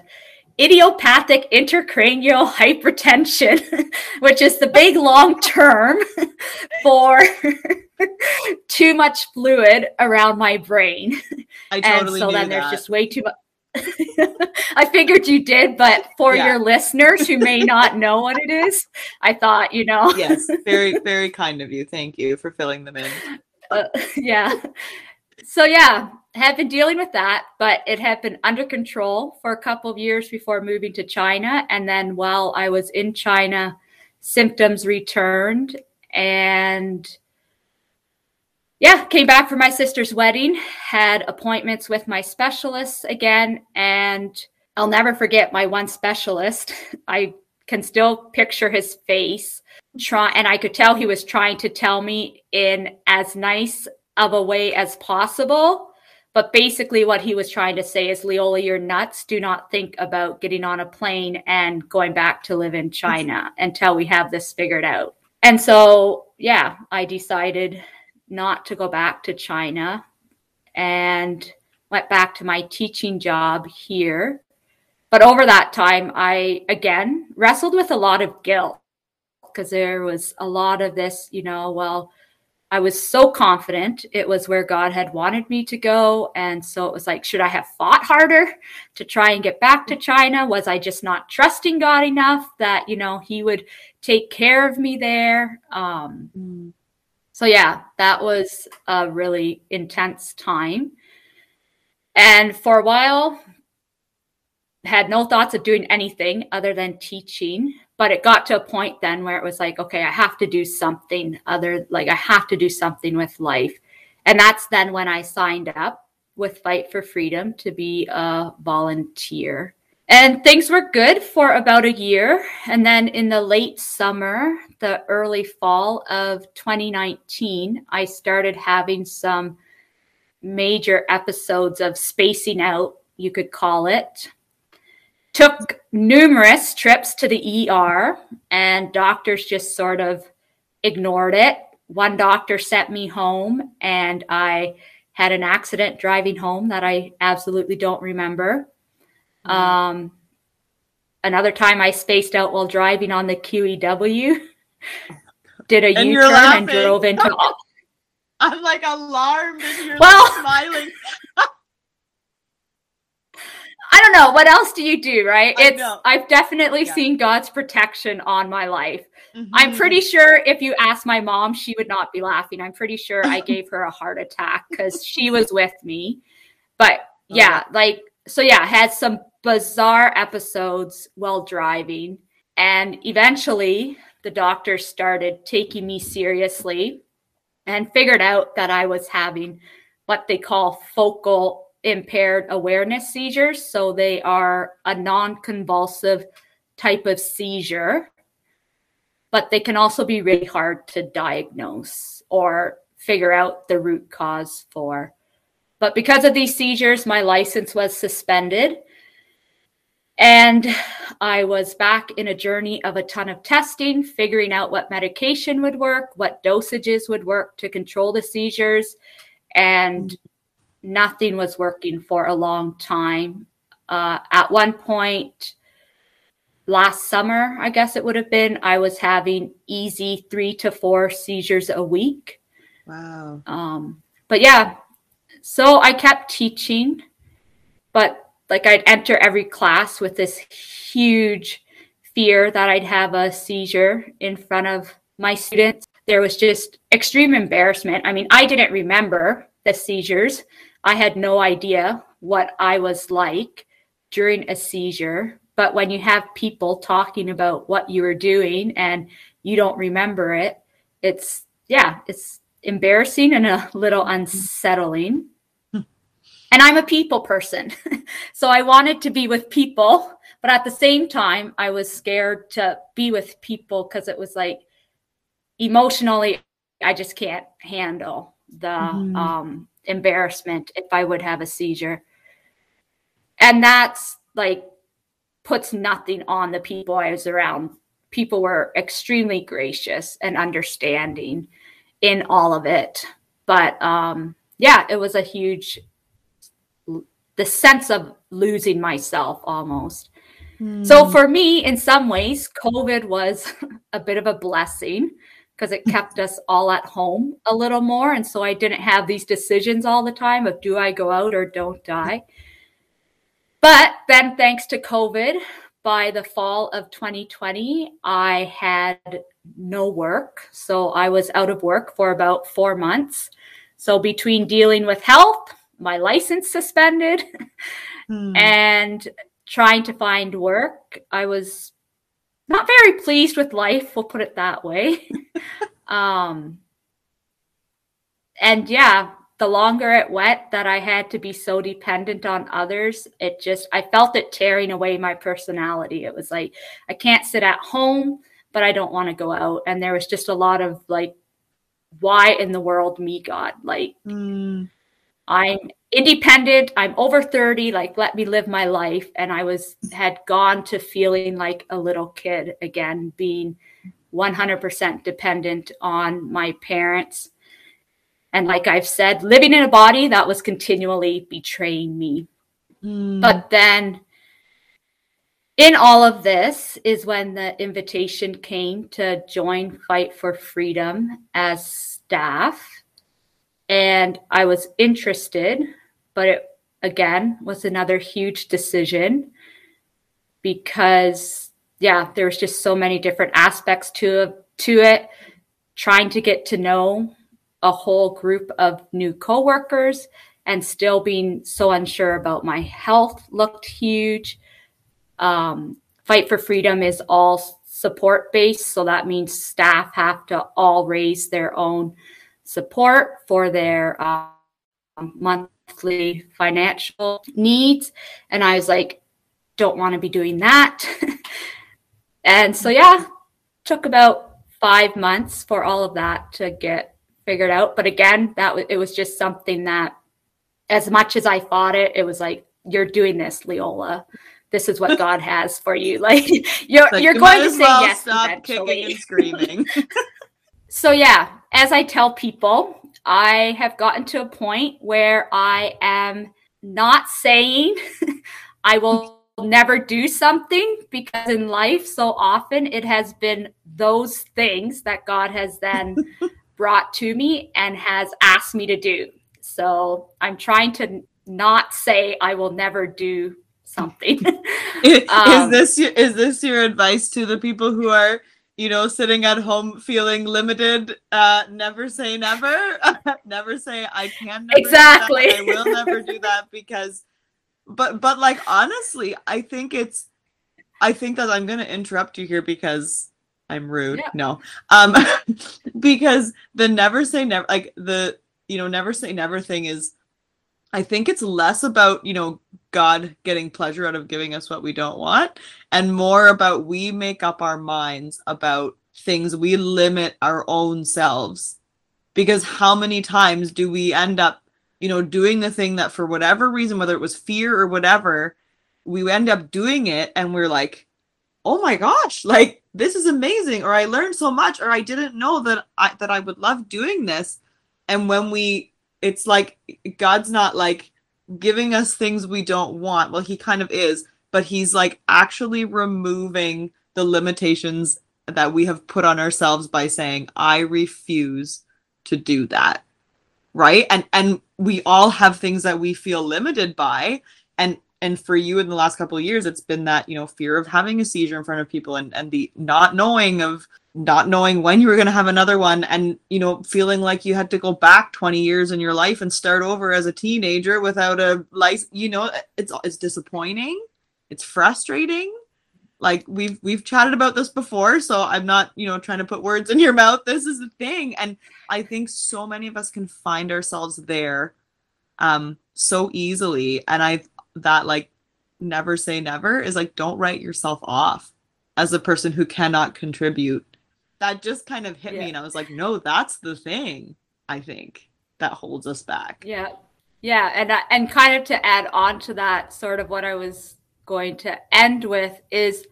idiopathic intracranial hypertension, which is the big long term for too much fluid around my brain. I totally and so knew then that. There's just way too much. I figured you did, but for yeah. your listeners who may not know what it is, I thought, you know. Yes, very, very kind of you. Thank you for filling them in. Uh, yeah. So yeah, have been dealing with that, but it had been under control for a couple of years before moving to China. And then while I was in China, symptoms returned, and yeah, came back for my sister's wedding, had appointments with my specialists again, and I'll never forget my one specialist. I can still picture his face, try, and I could tell he was trying to tell me in as nice of a way as possible. But basically what he was trying to say is, Leola, you're nuts. Do not think about getting on a plane and going back to live in China until we have this figured out. And so, yeah, I decided not to go back to China and went back to my teaching job here. But over that time, I, again, wrestled with a lot of guilt, because there was a lot of this, you know, well, I was so confident it was where God had wanted me to go. And so it was like, should I have fought harder to try and get back to China? Was I just not trusting God enough that, you know, he would take care of me there? Um, mm. So yeah, that was a really intense time. And for a while, had no thoughts of doing anything other than teaching. But it got to a point then where it was like, okay, I have to do something other, like I have to do something with life. And that's then when I signed up with Fight for Freedom to be a volunteer. And things were good for about a year. And then in the late summer, the early fall of twenty nineteen, I started having some major episodes of spacing out, you could call it. Took numerous trips to the E R, and doctors just sort of ignored it. One doctor sent me home, and I had an accident driving home that I absolutely don't remember. Um, another time I spaced out while driving on the Q E W, did a and U-turn and drove into... Oh, I'm like alarmed and you're well, like smiling. I don't know. What else do you do, right? It's I I've definitely yeah. seen God's protection on my life. Mm-hmm. I'm pretty sure if you asked my mom, she would not be laughing. I'm pretty sure I gave her a heart attack because she was with me. But yeah, oh, yeah. like... So yeah, had some bizarre episodes while driving, and eventually the doctor started taking me seriously and figured out that I was having what they call focal impaired awareness seizures. So they are a non-convulsive type of seizure, but they can also be really hard to diagnose or figure out the root cause for. But because of these seizures, my license was suspended, and I was back in a journey of a ton of testing, figuring out what medication would work, what dosages would work to control the seizures, and nothing was working for a long time. Uh, at one point last summer, I guess it would have been, I was having easy three to four seizures a week. Wow. Um, but yeah. So I kept teaching, but like I'd enter every class with this huge fear that I'd have a seizure in front of my students. There was just extreme embarrassment. I mean, I didn't remember the seizures. I had no idea what I was like during a seizure. But when you have people talking about what you were doing and you don't remember it, it's, yeah, it's embarrassing and a little unsettling. And I'm a people person. So I wanted to be with people, but at the same time, I was scared to be with people because it was like emotionally, I just can't handle the mm-hmm. um, embarrassment if I would have a seizure. And that's like puts nothing on the people I was around. People were extremely gracious and understanding in all of it. But um, yeah, it was a huge, the sense of losing myself almost. Mm. So for me, in some ways, COVID was a bit of a blessing because it kept us all at home a little more. And so I didn't have these decisions all the time of do I go out or don't I? But then thanks to COVID, by the fall of twenty twenty, I had no work. So I was out of work for about four months. So between dealing with health, my license suspended, mm. and trying to find work, I was not very pleased with life, we'll put it that way. um, and yeah, the longer it went that I had to be so dependent on others, it just, I felt it tearing away my personality. It was like, I can't sit at home, but I don't want to go out. And there was just a lot of like, why in the world me, God? Like, mm. I'm independent, I'm over thirty, like, let me live my life. And I was, had gone to feeling like a little kid again, being one hundred percent dependent on my parents. And like I've said, living in a body that was continually betraying me. Mm. But then in all of this is when the invitation came to join Fight for Freedom as staff. And I was interested, but it, again, was another huge decision because, yeah, there was just so many different aspects to, to it. Trying to get to know a whole group of new coworkers and still being so unsure about my health looked huge. Um, Fight for Freedom is all support-based, so that means staff have to all raise their own support for their um, monthly financial needs. And I was like, don't want to be doing that. And so, yeah, took about five months for all of that to get figured out. But again, that w- it was just something that as much as I fought it, it was like, you're doing this, Leola. This is what God has for you. Like, you're, like, you're you going to say well yes stop eventually. Kicking and screaming. So yeah, as I tell people, I have gotten to a point where I am not saying I will never do something, because in life so often it has been those things that God has then brought to me and has asked me to do. So I'm trying to not say I will never do something. um, is this is this your advice to the people who are, you know, sitting at home feeling limited? Uh, never say never. Never say I can never exactly. do that. I will never do that because, but but like honestly, I think it's, I think that I'm going to interrupt you here because I'm rude. Yeah. No, um, because the never say never, like the, you know, never say never thing is, I think it's less about, you know, God getting pleasure out of giving us what we don't want, and more about we make up our minds about things. We limit our own selves, because how many times do we end up, you know, doing the thing that for whatever reason, whether it was fear or whatever, we end up doing it and we're like, oh my gosh, like this is amazing, or I learned so much, or I didn't know that I, that I would love doing this. And when we, it's like God's not like giving us things we don't want. Well, he kind of is, but he's like actually removing the limitations that we have put on ourselves by saying, I refuse to do that. Right. And, and we all have things that we feel limited by. And, and for you in the last couple of years, it's been that, you know, fear of having a seizure in front of people, and, and the not knowing of not knowing when you were going to have another one, and, you know, feeling like you had to go back twenty years in your life and start over as a teenager without a license. You know, it's, it's disappointing. It's frustrating. Like we've, we've chatted about this before, so I'm not, you know, trying to put words in your mouth. This is the thing. And I think so many of us can find ourselves there um, so easily. And I, that like never say never is like, don't write yourself off as a person who cannot contribute. That just kind of hit yeah. me, and I was like, no, that's the thing, I think, that holds us back. Yeah. Yeah. And, uh, and kind of to add on to that, sort of what I was going to end with is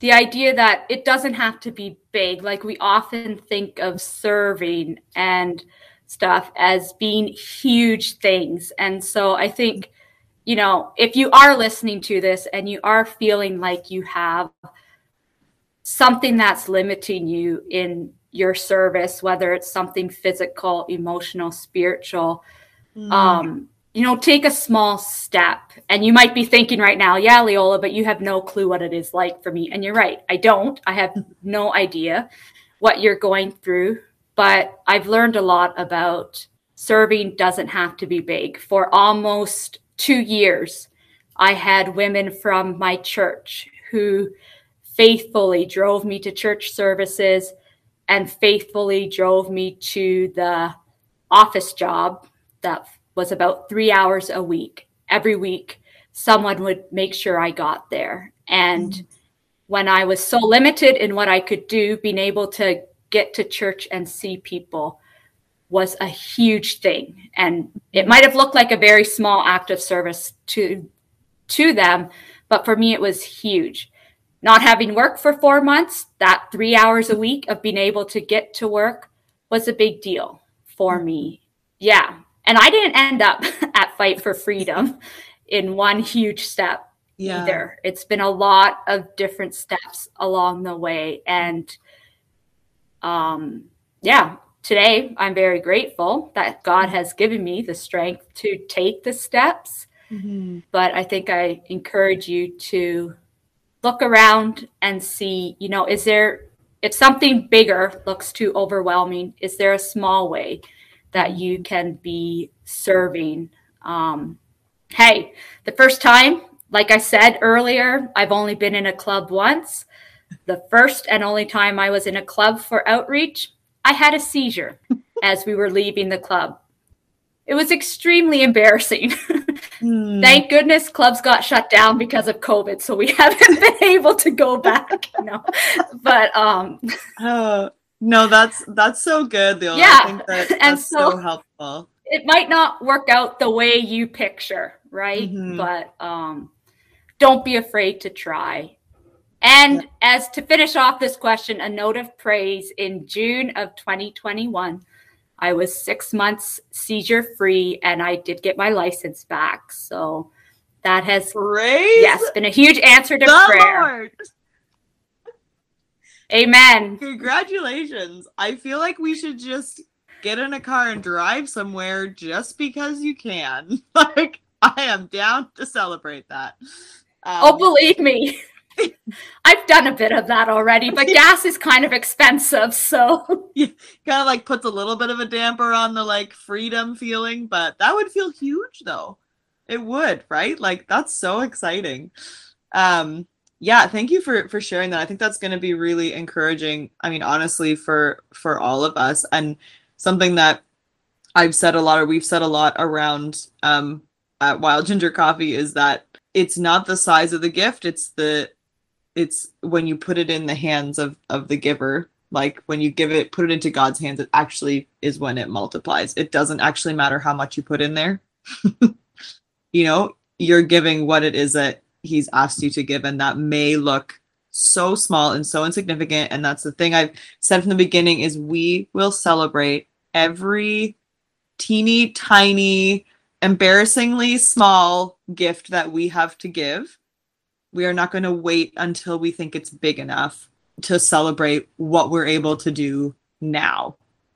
the idea that it doesn't have to be big. Like we often think of serving and stuff as being huge things. And so I think, you know, if you are listening to this and you are feeling like you have something that's limiting you in your service, whether it's something physical, emotional, spiritual, mm. um, you know, take a small step. And you might be thinking right now, yeah, Leola, but you have no clue what it is like for me. And you're right. I don't. I have no idea what you're going through. But I've learned a lot about serving doesn't have to be big. For almost two years, I had women from my church who faithfully drove me to church services and faithfully drove me to the office job that was about three hours a week. Every week, someone would make sure I got there. And when I was so limited in what I could do, being able to get to church and see people was a huge thing. And it might have looked like a very small act of service to to them, but for me, it was huge. Not having work for four months, that three hours a week of being able to get to work was a big deal for me. Yeah. And I didn't end up at Fight for Freedom in one huge step yeah. either. It's been a lot of different steps along the way. And um, yeah, today I'm very grateful that God has given me the strength to take the steps. Mm-hmm. But I think I encourage you to look around and see, you know, is there, if something bigger looks too overwhelming, is there a small way that you can be serving? Um, hey, the first time, like I said earlier, I've only been in a club once. The first and only time I was in a club for outreach, I had a seizure as we were leaving the club. It was extremely embarrassing. Mm. Thank goodness clubs got shut down because of COVID, so we haven't been able to go back. You know? But um, uh. No, that's that's so good, Leola. Yeah, I think that, that's and so, so helpful. It might not work out the way you picture, right? Mm-hmm. But um, don't be afraid to try. And yeah. as to finish off this question, a note of praise. In June of twenty twenty-one, I was six months seizure-free, and I did get my license back. So that has praise yes been a huge answer to the prayer. Lord. Amen. Congratulations. I feel like we should just get in a car and drive somewhere just because you can. Like, I am down to celebrate that. Um, oh, believe me. I've done a bit of that already, but gas is kind of expensive, so. Yeah, kind of like puts a little bit of a damper on the like freedom feeling, but that would feel huge though. It would, right? Like, that's so exciting. Um, Yeah, thank you for, for sharing that. I think that's going to be really encouraging. I mean, honestly, for for all of us, and something that I've said a lot, or we've said a lot around um, at Wild Ginger Coffee, is that it's not the size of the gift; it's the it's when you put it in the hands of of the giver. Like when you give it, put it into God's hands, it actually is when it multiplies. It doesn't actually matter how much you put in there. You know, you're giving what it is that He's asked you to give, and that may look so small and so insignificant. And that's the thing I've said from the beginning, is we will celebrate every teeny tiny, embarrassingly small gift that we have to give. We are not going to wait until we think it's big enough to celebrate what we're able to do now.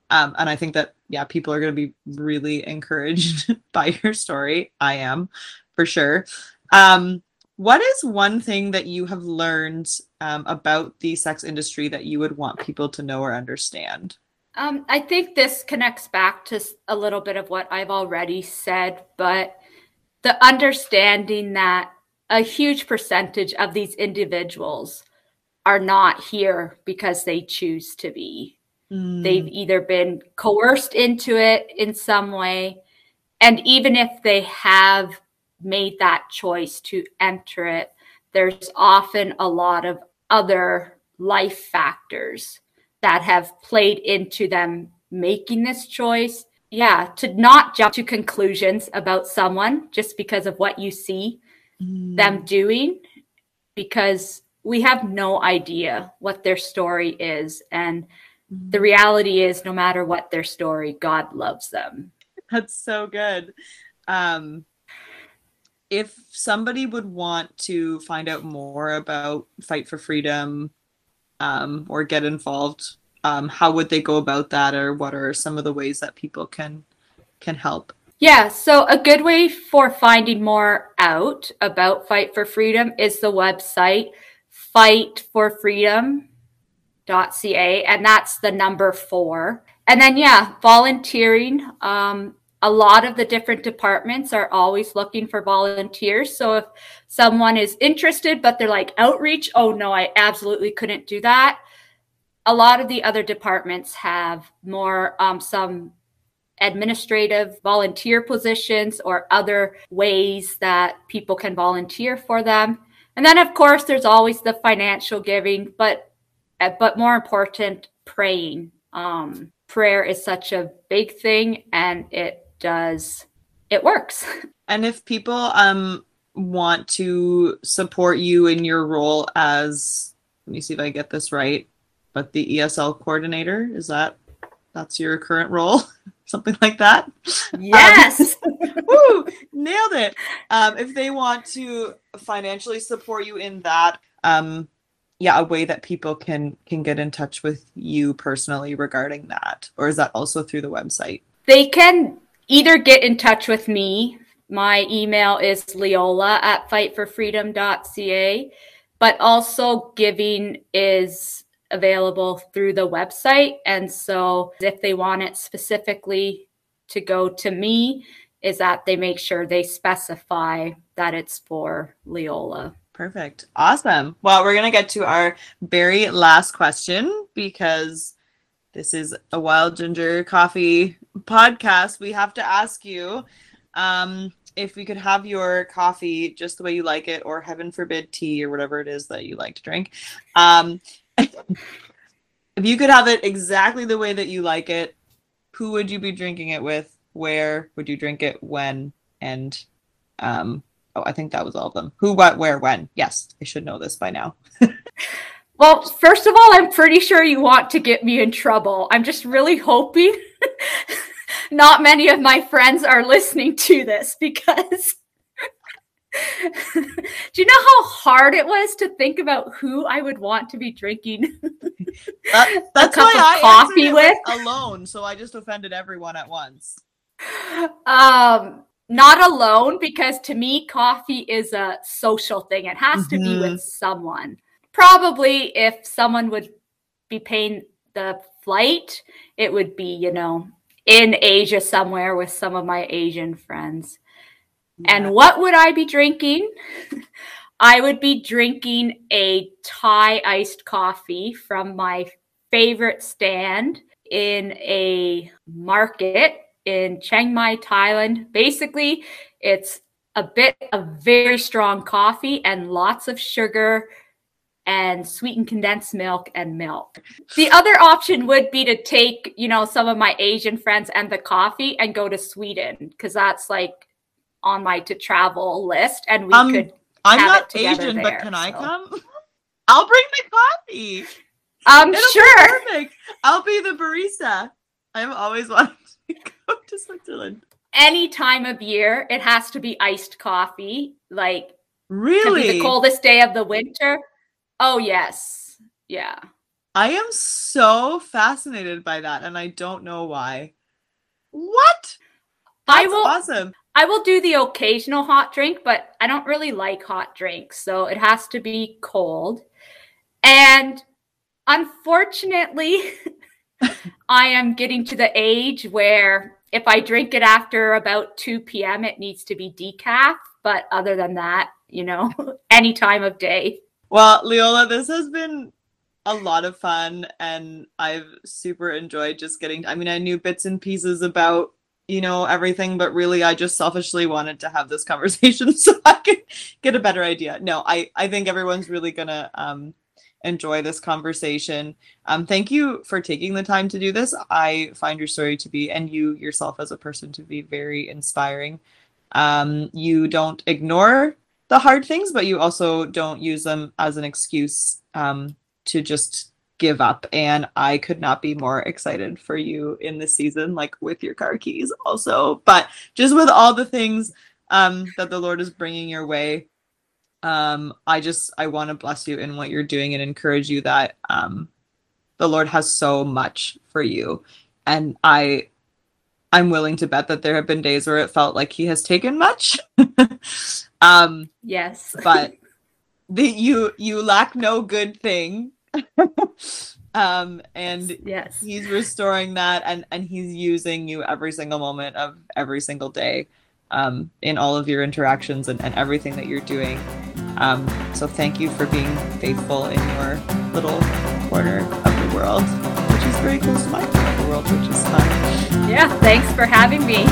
Um, and I think that, yeah, people are going to be really encouraged by your story. I am, for sure. Um, What is one thing that you have learned um, about the sex industry that you would want people to know or understand? Um, I think this connects back to a little bit of what I've already said, but the understanding that a huge percentage of these individuals are not here because they choose to be. Mm. They've either been coerced into it in some way, and even if they have made that choice to enter it, there's often a lot of other life factors that have played into them making this choice. Yeah, to not jump to conclusions about someone just because of what you see mm. them doing, because we have no idea what their story is. And mm. the reality is, no matter what their story, God loves them. That's so good. Um, If somebody would want to find out more about Fight for Freedom um, or get involved, um, how would they go about that, or what are some of the ways that people can can help? Yeah, so a good way for finding more out about Fight for Freedom is the website fight for freedom dot c a, and that's the number four. And then, yeah, volunteering. Um, a lot of the different departments are always looking for volunteers. So if someone is interested, but they're like, outreach, oh no, I absolutely couldn't do that. A lot of the other departments have more, um, some administrative volunteer positions or other ways that people can volunteer for them. And then, of course, there's always the financial giving, but but more important, praying. Um, prayer is such a big thing, and it does, it works. And if people um want to support you in your role as, let me see if I get this right, but the E S L coordinator, is that, that's your current role? Something like that? Yes. Um, woo, nailed it. Um, if they want to financially support you in that, um, yeah, a way that people can, can get in touch with you personally regarding that, or is that also through the website? They can either get in touch with me. My email is leola at fight for freedom dot c a, but also giving is available through the website. And so if they want it specifically to go to me, is that they make sure they specify that it's for Leola. Perfect. Awesome. Well, we're going to get to our very last question, because this is a Wild Ginger Coffee podcast. We have to ask you, um, if we could have your coffee just the way you like it, or heaven forbid tea or whatever it is that you like to drink, um, if you could have it exactly the way that you like it, who would you be drinking it with? Where would you drink it? When? And um, oh, I think that was all of them. Who, what, where, when? Yes, I should know this by now. Well, first of all, I'm pretty sure you want to get me in trouble. I'm just really hoping not many of my friends are listening to this, because do you know how hard it was to think about who I would want to be drinking that, that's a cup why of I coffee with? Alone, so I just offended everyone at once. Um, not alone, because to me, coffee is a social thing. It has mm-hmm. to be with someone. Probably if someone would be paying the flight, it would be, you know, in Asia somewhere with some of my Asian friends. Yeah. And what would I be drinking? I would be drinking a Thai iced coffee from my favorite stand in a market in Chiang Mai, Thailand. Basically, it's a bit of very strong coffee and lots of sugar and sweetened condensed milk and milk. The other option would be to take, you know, some of my Asian friends and the coffee and go to Sweden, because that's like on my to travel list, and we um, could I'm have not it Asian there, but can so. I come? I'll bring the coffee. I'm um, sure. Perfect. I'll be the barista. I've always wanted to go to Switzerland. Any time of year, it has to be iced coffee. Like, really, could be the coldest day of the winter. Oh yes, yeah. I am so fascinated by that, and I don't know why. What? That's I will. Awesome. I will do the occasional hot drink, but I don't really like hot drinks, so it has to be cold. And unfortunately, I am getting to the age where if I drink it after about two p.m., it needs to be decaf. But other than that, you know, any time of day. Well, Leola, this has been a lot of fun, and I've super enjoyed just getting, I mean, I knew bits and pieces about, you know, everything, but really I just selfishly wanted to have this conversation so I could get a better idea. No, I, I think everyone's really gonna um, enjoy this conversation. Um, thank you for taking the time to do this. I find your story to be, and you yourself as a person to be, very inspiring. Um, you don't ignore the hard things, but you also don't use them as an excuse um, to just give up, and I could not be more excited for you in this season, like with your car keys also, but just with all the things um that the Lord is bringing your way. um I just I want to bless you in what you're doing and encourage you that um the Lord has so much for you, and I I'm willing to bet that there have been days where it felt like he has taken much. um, yes. But the, you, you lack no good thing. um, and yes. He's restoring that, and, and he's using you every single moment of every single day, um, in all of your interactions and, and everything that you're doing. Um, so thank you for being faithful in your little corner of the world, which is very close to my corner of the world, which is fun. Yeah, thanks for having me.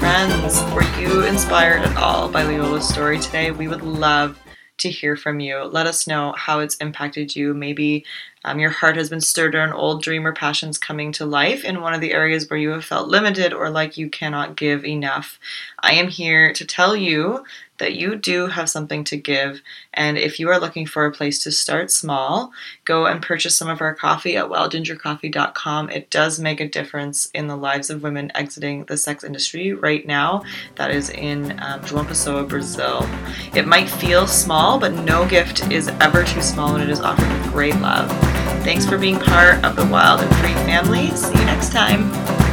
Friends, were you inspired at all by Leola's story today? We would love to hear from you. Let us know how it's impacted you. Maybe um, your heart has been stirred or an old dream or passion's coming to life in one of the areas where you have felt limited or like you cannot give enough. I am here to tell you that you do have something to give, and if you are looking for a place to start small, go and purchase some of our coffee at wild ginger coffee dot com. It does make a difference in the lives of women exiting the sex industry right now. That is in um, João Pessoa, Brazil. It might feel small, but no gift is ever too small when it is offered with great love. Thanks for being part of the Wild and Free family. See you next time.